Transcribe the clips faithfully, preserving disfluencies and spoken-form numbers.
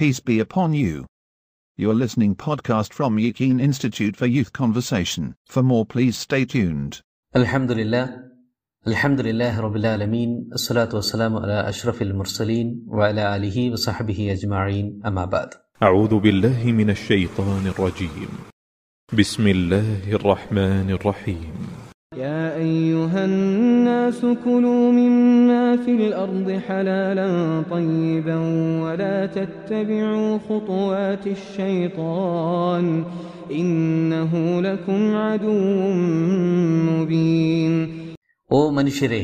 Peace be upon you. You're listening podcast from Yaqeen Institute for Youth Conversation. For more, please stay tuned. Alhamdulillah. Alhamdulillah Rabbil Alameen. As-salatu was-salamu ala ashrafil mursaleen wa ala alihi wa sahbihi ajma'in. Amma ba'd. A'udhu billahi minash shaitanir rajim. Bismillahir rahmanir rahim. يا أيها الناس كلوا مما في الأرض حلالا طيبا ولا تتبعوا خطوات الشيطان إنه لكم عدو مبين. ഓ മനുഷ്യരെ,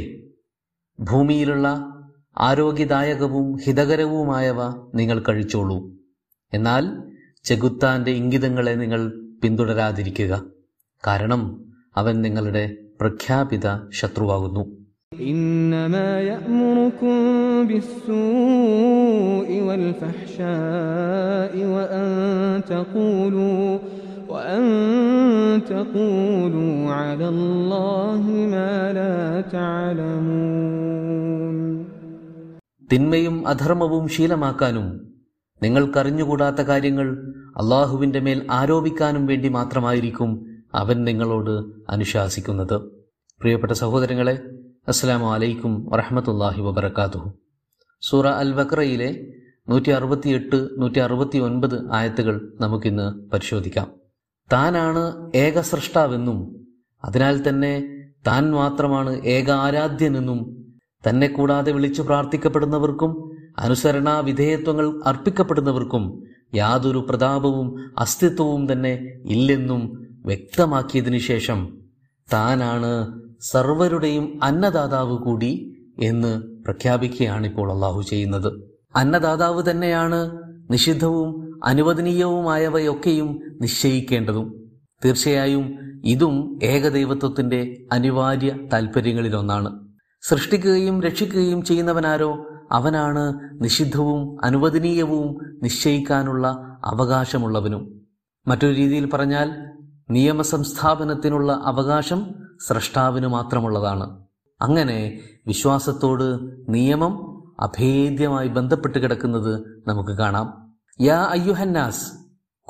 ഭൂമിയിലുള്ള ആരോഗ്യദായകവും ഹിതകരവുമായവ നിങ്ങൾ കഴിച്ചോളൂ, എന്നാൽ ചെകുത്താന്റെ ഇംഗിതങ്ങളെ നിങ്ങൾ പിന്തുടരാതിരിക്കുക, കാരണം അവൻ നിങ്ങളുടെ പ്രഖ്യാപിത ശത്രുവാകുന്നു. തിന്മയും അധർമ്മവും ശീലമാക്കാനും നിങ്ങൾക്കറിഞ്ഞുകൂടാത്ത കാര്യങ്ങൾ അള്ളാഹുവിന്റെ മേൽ ആരോപിക്കാനും വേണ്ടി മാത്രമായിരിക്കും അവൻ നിങ്ങളോട് അനുശാസിക്കുന്നത്. പ്രിയപ്പെട്ട സഹോദരങ്ങളെ, അസ്സലാമു അലൈക്കും വറഹ്മത്തുള്ളാഹി വബറകാതുഹു. സൂറ അൽ ബഖറയിലെ നൂറ്റി അറുപത്തി എട്ട് നൂറ്റി അറുപത്തി ഒൻപത് ആയത്തുകൾ നമുക്കിന്ന് പരിശോധിക്കാം. താനാണ് ഏക സ്രഷ്ടാവെന്നും അതിനാൽ തന്നെ താൻ മാത്രമാണ് ഏക ആരാധ്യനെന്നും തന്നെ കൂടാതെ വിളിച്ചു പ്രാർത്ഥിക്കപ്പെടുന്നവർക്കും അനുസരണാ വിധേയത്വങ്ങൾ അർപ്പിക്കപ്പെടുന്നവർക്കും യാതൊരു പ്രതാപവും അസ്തിത്വവും തന്നെ ഇല്ലെന്നും വ്യക്തമാക്കിയതിനു ശേഷം താനാണ് സർവരുടെയും അന്നദാതാവ് കൂടി എന്ന് പ്രഖ്യാപിക്കുകയാണിപ്പോൾ അള്ളാഹു ചെയ്യുന്നത്. അന്നദാതാവ് തന്നെയാണ് നിഷിദ്ധവും അനുവദനീയവുമായവയൊക്കെയും നിശ്ചയിക്കേണ്ടതും. തീർച്ചയായും ഇതും ഏകദൈവത്വത്തിന്റെ അനിവാര്യ താൽപ്പര്യങ്ങളിലൊന്നാണ്. സൃഷ്ടിക്കുകയും രക്ഷിക്കുകയും ചെയ്യുന്നവനാരോ അവനാണ് നിഷിദ്ധവും അനുവദനീയവും നിശ്ചയിക്കാനുള്ള അവകാശമുള്ളവനും. മറ്റൊരു രീതിയിൽ പറഞ്ഞാൽ നിയമസംസ്ഥാപനത്തിനുള്ള അവകാശം സ്രഷ്ടാവിന് മാത്രമുള്ളതാണ്. അങ്ങനെ വിശ്വാസത്തോട് നിയമം അഭേദ്യമായി ബന്ധപ്പെട്ട് കിടക്കുന്നത് നമുക്ക് കാണാം. യാ അയ്യുഹന്നാസ്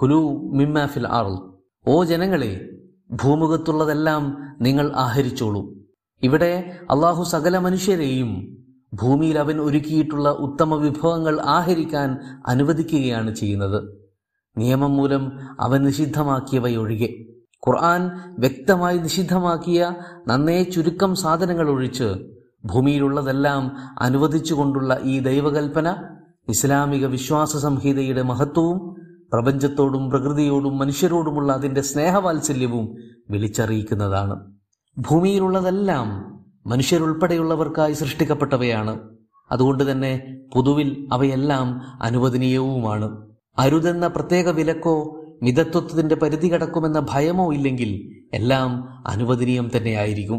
കുലൂ മിമ്മാ ഫിൽ അർള്, ഓ ജനങ്ങളെ, ഭൂമുഖത്തുള്ളതെല്ലാം നിങ്ങൾ ആഹരിച്ചോളൂ. ഇവിടെ അള്ളാഹു സകല മനുഷ്യരെയും ഭൂമിയിൽ അവൻ ഒരുക്കിയിട്ടുള്ള ഉത്തമ വിഭവങ്ങൾ ആഹരിക്കാൻ അനുവദിക്കുകയാണ് ചെയ്യുന്നത്, നിയമം മൂലം അവൻ നിഷിദ്ധമാക്കിയവയൊഴികെ. ഖുർആൻ വ്യക്തമായി നിഷിദ്ധമാക്കിയ നന്നേ ചുരുക്കം സാധനങ്ങൾ ഒഴിച്ച് ഭൂമിയിലുള്ളതെല്ലാം അനുവദിച്ചുകൊണ്ടുള്ള ഈ ദൈവകൽപ്പന ഇസ്ലാമിക വിശ്വാസ സംഹിതയുടെ മഹത്വവും പ്രപഞ്ചത്തോടും പ്രകൃതിയോടും മനുഷ്യരോടുമുള്ള അതിൻ്റെ സ്നേഹവാത്സല്യവും വിളിച്ചറിയിക്കുന്നതാണ്. ഭൂമിയിലുള്ളതെല്ലാം മനുഷ്യരുൾപ്പെടെയുള്ളവർക്കായി സൃഷ്ടിക്കപ്പെട്ടവയാണ്. അതുകൊണ്ട് തന്നെ പൊതുവിൽ അവയെല്ലാം അനുവദനീയവുമാണ്. അരുതെന്ന പ്രത്യേക വിലക്കോ മിതത്വത്തിന്റെ പരിധി കടക്കുമെന്ന ഭയമോ ഇല്ലെങ്കിൽ എല്ലാം അനുവദനീയം തന്നെയായിരിക്കും.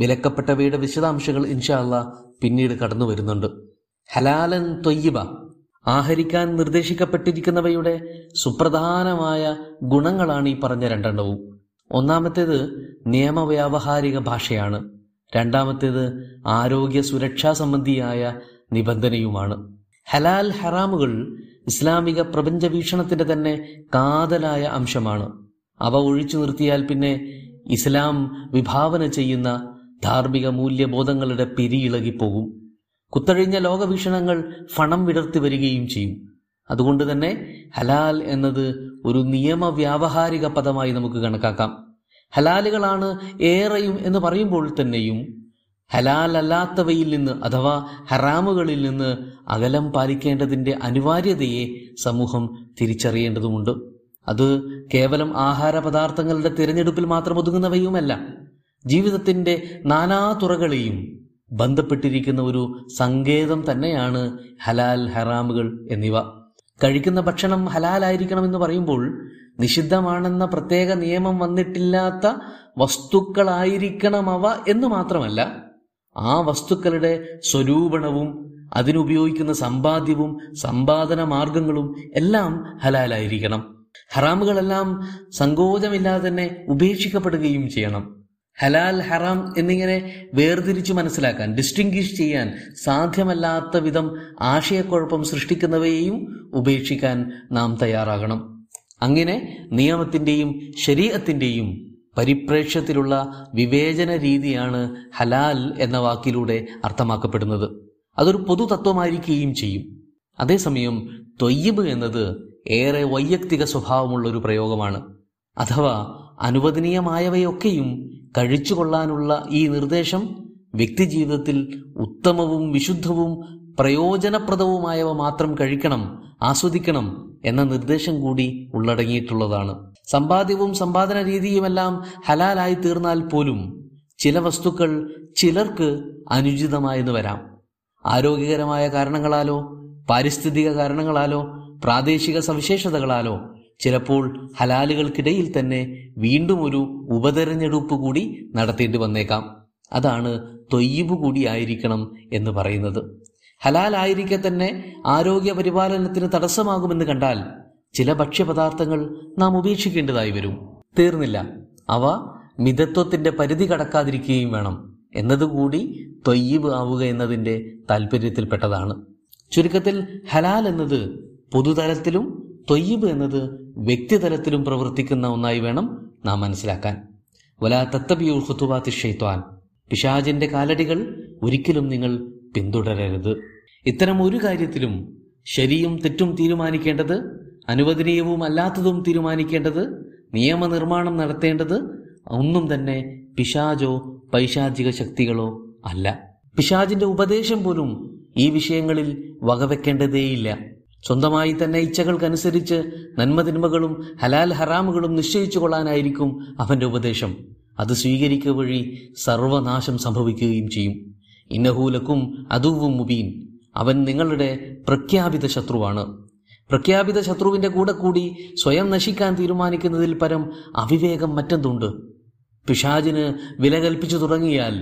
വിലക്കപ്പെട്ടവയുടെ വിശദാംശങ്ങൾ ഇൻഷാ അല്ലാഹ് പിന്നീട് കടന്നു വരുന്നുണ്ട്. ഹലാലൻ ത്വയ്യിബ, ആഹരിക്കാൻ നിർദ്ദേശിക്കപ്പെട്ടിരിക്കുന്നവയുടെ സുപ്രധാനമായ ഗുണങ്ങളാണ് ഈ പറഞ്ഞ രണ്ടെണ്ണവും. ഒന്നാമത്തേത് നിയമവ്യാവഹാരിക ഭാഷയാണ്, രണ്ടാമത്തേത് ആരോഗ്യ സുരക്ഷാ സംബന്ധിയായ നിബന്ധനയുമാണ്. ഹലാൽ ഹറാമുകൾ ഇസ്ലാമിക പ്രപഞ്ച വീക്ഷണത്തിന്റെ തന്നെ കാതലായ അംശമാണ്. അവ ഒഴിച്ചു നിർത്തിയാൽ പിന്നെ ഇസ്ലാം വിഭാവന ചെയ്യുന്ന ധാർമ്മിക മൂല്യബോധങ്ങളുടെ പിരിയിളകിപ്പോകും. കുത്തഴിഞ്ഞ ലോകവീക്ഷണങ്ങൾ ഫണം വിടർത്തി വരികയും ചെയ്യും. അതുകൊണ്ട് തന്നെ ഹലാൽ എന്നത് ഒരു നിയമവ്യാവഹാരിക പദമായി നമുക്ക് കണക്കാക്കാം. ഹലാലുകളാണ് ഏറെയും എന്ന് പറയുമ്പോൾ തന്നെയും ഹലാൽ അല്ലാത്തവയിൽ നിന്ന് അഥവാ ഹറാമുകളിൽ നിന്ന് അകലം പാലിക്കേണ്ടതിൻ്റെ അനിവാര്യതയെ സമൂഹം തിരിച്ചറിയേണ്ടതുമുണ്ട്. അത് കേവലം ആഹാര പദാർത്ഥങ്ങളുടെ തിരഞ്ഞെടുപ്പിൽ മാത്രം ഒതുങ്ങുന്നവയുമല്ല, ജീവിതത്തിൻ്റെ നാനാ തുറകളെയും ബന്ധപ്പെട്ടിരിക്കുന്ന ഒരു സങ്കേതം തന്നെയാണ് ഹലാൽ ഹറാമുകൾ എന്നിവ. കഴിക്കുന്ന ഭക്ഷണം ഹലാലായിരിക്കണമെന്ന് പറയുമ്പോൾ നിഷിദ്ധമാണെന്ന പ്രത്യേക നിയമം വന്നിട്ടില്ലാത്ത വസ്തുക്കളായിരിക്കണം അവ എന്ന് മാത്രമല്ല, ആ വസ്തുക്കളുടെ സ്വരൂപണവും അതിനുപയോഗിക്കുന്ന സമ്പാദ്യവും സമ്പാദന മാർഗങ്ങളും എല്ലാം ഹലാലായിരിക്കണം. ഹറാമുകളെല്ലാം സങ്കോചമില്ലാതെ തന്നെ ഉപേക്ഷിക്കപ്പെടുകയും ചെയ്യണം. ഹലാൽ ഹറാം എന്നിങ്ങനെ വേർതിരിച്ചു മനസ്സിലാക്കാൻ, ഡിസ്റ്റിങ്ക്വിഷ് ചെയ്യാൻ സാധ്യമല്ലാത്ത വിധം ആശയക്കുഴപ്പം സൃഷ്ടിക്കുന്നവയെയും ഉപേക്ഷിക്കാൻ നാം തയ്യാറാകണം. അങ്ങനെ നിയമത്തിൻ്റെയും ശരീഅത്തിൻ്റെയും പരിപ്രേക്ഷ്യത്തിലുള്ള വിവേചന രീതിയാണ് ഹലാൽ എന്ന വാക്കിലൂടെ അർത്ഥമാക്കപ്പെടുന്നത്. അതൊരു പൊതു തത്വമായിരിക്കുകയും ചെയ്യും. അതേസമയം ത്വയ്യിബ് എന്നത് ഏറെ വൈയക്തിക സ്വഭാവമുള്ളൊരു പ്രയോഗമാണ്. അഥവാ അനുവദനീയമായവയൊക്കെയും കഴിച്ചുകൊള്ളാനുള്ള ഈ നിർദ്ദേശം വ്യക്തിജീവിതത്തിൽ ഉത്തമവും വിശുദ്ധവും പ്രയോജനപ്രദവുമായവ മാത്രം കഴിക്കണം, ആസ്വദിക്കണം എന്ന നിർദ്ദേശം കൂടി ഉള്ളടങ്ങിയിട്ടുള്ളതാണ്. സമ്പാദ്യവും സമ്പാദന രീതിയുമെല്ലാം ഹലാലായി തീർന്നാൽ പോലും ചില വസ്തുക്കൾ ചിലർക്ക് അനുചിതമായെന്ന് വരാം. ആരോഗ്യകരമായ കാരണങ്ങളാലോ പാരിസ്ഥിതിക കാരണങ്ങളാലോ പ്രാദേശിക സവിശേഷതകളാലോ ചിലപ്പോൾ ഹലാലുകൾക്കിടയിൽ തന്നെ വീണ്ടും ഒരു ഉപതെരഞ്ഞെടുപ്പ് കൂടി നടത്തേണ്ടി വന്നേക്കാം. അതാണ് ത്വയ്യിബ് കൂടി ആയിരിക്കണം എന്ന് പറയുന്നത്. ഹലാലായിരിക്കെ തന്നെ ആരോഗ്യ പരിപാലനത്തിന് തടസ്സമാകുമെന്ന് കണ്ടാൽ ചില ഭക്ഷ്യപദാർത്ഥങ്ങൾ നാം ഉപേക്ഷിക്കേണ്ടതായി വരും. തീർന്നില്ല, അവ മിതത്വത്തിന്റെ പരിധി കടക്കാതിരിക്കുകയും വേണം എന്നതുകൂടി ത്വയ്യിബ് ആവുക എന്നതിൻ്റെ താല്പര്യത്തിൽപ്പെട്ടതാണ്. ചുരുക്കത്തിൽ ഹലാൽ എന്നത് പൊതുതലത്തിലും ത്വയ്യിബ് എന്നത് വ്യക്തിതലത്തിലും പ്രവർത്തിക്കുന്ന ഒന്നായി വേണം നാം മനസ്സിലാക്കാൻ. വലാ തത്തബിയുൽ ഖുതുവാതി ശൈത്വാൻ, പിശാചിന്റെ കാലടികൾ ഒരിക്കലും നിങ്ങൾ പിന്തുടരരുത്. ഇത്തരം ഒരു കാര്യത്തിലും ശരിയും തെറ്റും തീരുമാനിക്കേണ്ടത്, അനുവദനീയവും അല്ലാത്തതും തീരുമാനിക്കേണ്ടത്, നിയമനിർമ്മാണം നടത്തേണ്ടത് ഒന്നും തന്നെ പിശാചോ പൈശാചിക ശക്തികളോ അല്ല. പിശാചിന്റെ ഉപദേശം പോലും ഈ വിഷയങ്ങളിൽ വകവെക്കേണ്ടതേയില്ല. സ്വന്തമായി തന്നെ ഇച്ഛകൾക്കനുസരിച്ച് നന്മതിന്മകളും ഹലാൽ ഹറാമുകളും നിശ്ചയിച്ചു കൊള്ളാനായിരിക്കും അവൻ്റെ ഉപദേശം. അത് സ്വീകരിക്കുക വഴി സർവനാശം സംഭവിക്കുകയും ചെയ്യും. ഇന്നഹൂലക്കും അദുവും മുബീൻ, അവൻ നിങ്ങളുടെ പ്രഖ്യാപിത ശത്രുവാണ്. പ്രഖ്യാപിത ശത്രുവിൻ്റെ കൂടെ കൂടി സ്വയം നശിക്കാൻ തീരുമാനിക്കുന്നതിൽ പരം അവിവേകം മറ്റെന്തുണ്ട്? പിശാചിന് വില കൽപ്പിച്ചു തുടങ്ങിയാൽ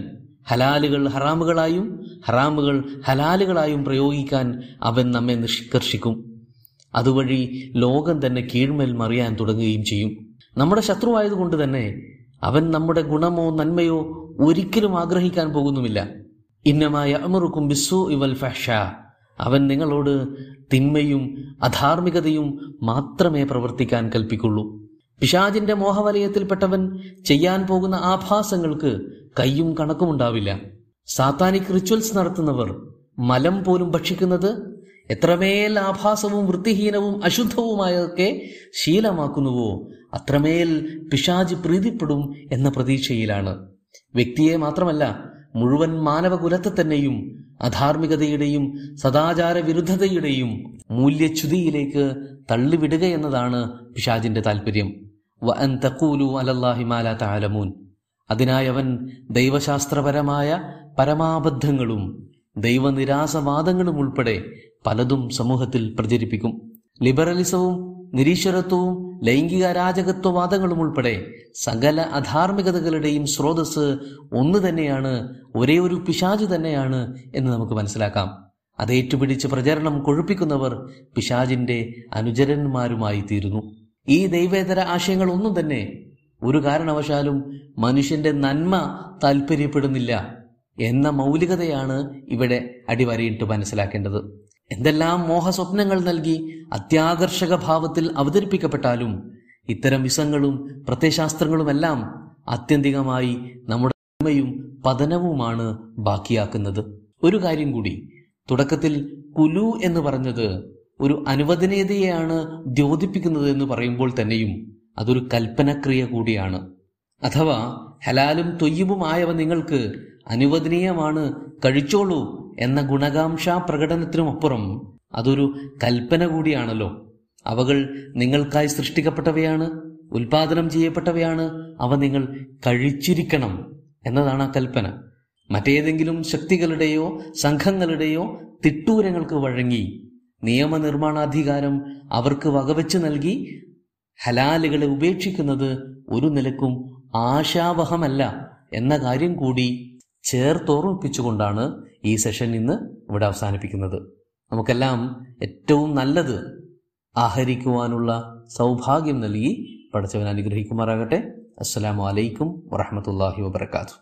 ഹലാലുകൾ ഹറാമുകളായും ഹറാമുകൾ ഹലാലുകളായും പ്രയോഗിക്കാൻ അവൻ നമ്മെ നിഷ്കർഷിക്കും. അതുവഴി ലോകം തന്നെ കീഴ്മേൽ മറിയാൻ തുടങ്ങുകയും ചെയ്യും. നമ്മുടെ ശത്രുവായതുകൊണ്ട് തന്നെ അവൻ നമ്മുടെ ഗുണമോ നന്മയോ ഒരിക്കലും ആഗ്രഹിക്കാൻ പോകുന്നുമില്ല. ഇന്നമായ അമറുക്കും ബിസ്സു ഇവൽ ഫഹ്ഷ, അവൻ നിങ്ങളോട് തിന്മയും അധാർമികതയും മാത്രമേ പ്രവർത്തിക്കാൻ കൽപ്പിക്കുള്ളൂ. പിശാചിന്റെ മോഹവലയത്തിൽപ്പെട്ടവൻ ചെയ്യാൻ പോകുന്ന ആഭാസങ്ങൾക്ക് കയ്യും കണക്കുമുണ്ടാവില്ല. സാത്താനിക് റിച്വൽസ് നടത്തുന്നവർ മലം പോലും ഭക്ഷിക്കുന്നത് എത്രമേൽ ആഭാസവും വൃത്തിഹീനവും അശുദ്ധവുമായൊക്കെ ശീലമാക്കുന്നുവോ അത്രമേൽ പിശാച് പ്രീതിപ്പെടും എന്ന പ്രതീക്ഷയിലാണ്. വ്യക്തിയെ മാത്രമല്ല, മുഴുവൻ മാനവകുലത്തെ തന്നെയും അധാർമികതയുടെയും സദാചാര വിരുദ്ധതയുടെയും മൂല്യച്യുതിയിലേക്ക് തള്ളിവിടുക എന്നതാണ് പിശാചിന്റെ താല്പര്യം. വ അൻ തഖൂലു അലല്ലാഹി മാ ലാ തഅലമൂൻ, അതിനായവൻ ദൈവശാസ്ത്രപരമായ പരമാബദ്ധങ്ങളും ദൈവനിരാസവാദങ്ങളും ഉൾപ്പെടെ പലതും സമൂഹത്തിൽ പ്രചരിപ്പിക്കും. ലിബറലിസവും നിരീശ്വരത്വവും ലൈംഗിക അരാജകത്വവാദങ്ങളും ഉൾപ്പെടെ സകല അധാർമികതകളുടെയും സ്രോതസ് ഒന്ന് തന്നെയാണ്, ഒരേ ഒരു പിശാച് തന്നെയാണ് എന്ന് നമുക്ക് മനസ്സിലാക്കാം. അതേറ്റുപിടിച്ച് പ്രചരണം കൊഴുപ്പിക്കുന്നവർ പിശാചിന്റെ അനുചരന്മാരുമായി തീരുന്നു. ഈ ദൈവേതര ആശയങ്ങൾ ഒന്നും തന്നെ ഒരു കാരണവശാലും മനുഷ്യന്റെ നന്മ താല്പര്യപ്പെടുന്നില്ല എന്ന മൗലികതയാണ് ഇവിടെ അടിവരയിട്ട് മനസ്സിലാക്കേണ്ടത്. എന്തെല്ലാം മോഹസ്വപ്നങ്ങൾ നൽകി അത്യാകർഷക ഭാവത്തിൽ അവതരിപ്പിക്കപ്പെട്ടാലും ഇത്തരം വിസങ്ങളും പ്രത്യയശാസ്ത്രങ്ങളുമെല്ലാം ആത്യന്തികമായി നമ്മുടെ നന്മയും പതനവുമാണ് ബാക്കിയാക്കുന്നത്. ഒരു കാര്യം കൂടി, തുടക്കത്തിൽ കുലു എന്ന് പറഞ്ഞത് ഒരു അനുവദനീയതയെയാണ് ദ്യോതിപ്പിക്കുന്നത് എന്ന് പറയുമ്പോൾ തന്നെയും അതൊരു കൽപ്പനക്രിയ കൂടിയാണ്. അഥവാ ഹലാലും ത്വയ്യിബുമായവ നിങ്ങൾക്ക് അനുവദനീയമാണ്, കഴിച്ചോളൂ എന്ന ഗുണകാംക്ഷ പ്രകടനത്തിനുമപ്പുറം അതൊരു കൽപ്പന കൂടിയാണല്ലോ. അവകൾ നിങ്ങൾക്കായി സൃഷ്ടിക്കപ്പെട്ടവയാണ്, ഉൽപാദനം ചെയ്യപ്പെട്ടവയാണ്, അവ നിങ്ങൾ കഴിച്ചിരിക്കണം എന്നതാണ് ആ കൽപ്പന. മറ്റേതെങ്കിലും ശക്തികളുടെയോ സംഘങ്ങളുടെയോ തിട്ടൂരങ്ങൾക്ക് വഴങ്ങി നിയമനിർമ്മാണാധികാരം അവർക്ക് വകവെച്ച് നൽകി ഹലാലുകളെ ഉപേക്ഷിക്കുന്നത് ഒരു നിലക്കും ആശാവഹമല്ല എന്ന കാര്യം കൂടി ചേർത്തോർമ്മിപ്പിച്ചുകൊണ്ടാണ് ഈ സെഷൻ ഇന്ന് ഇവിടെ അവസാനിപ്പിക്കുന്നത്. നമുക്കെല്ലാം ഏറ്റവും നല്ലത് ആഹരിക്കുവാനുള്ള സൗഭാഗ്യം നൽകി പഠിച്ചവൻ അനുഗ്രഹിക്കുമാറാകട്ടെ. അസ്സലാമു അലൈക്കും വറഹ്മത്തുള്ളാഹി വബറകാതുഹു.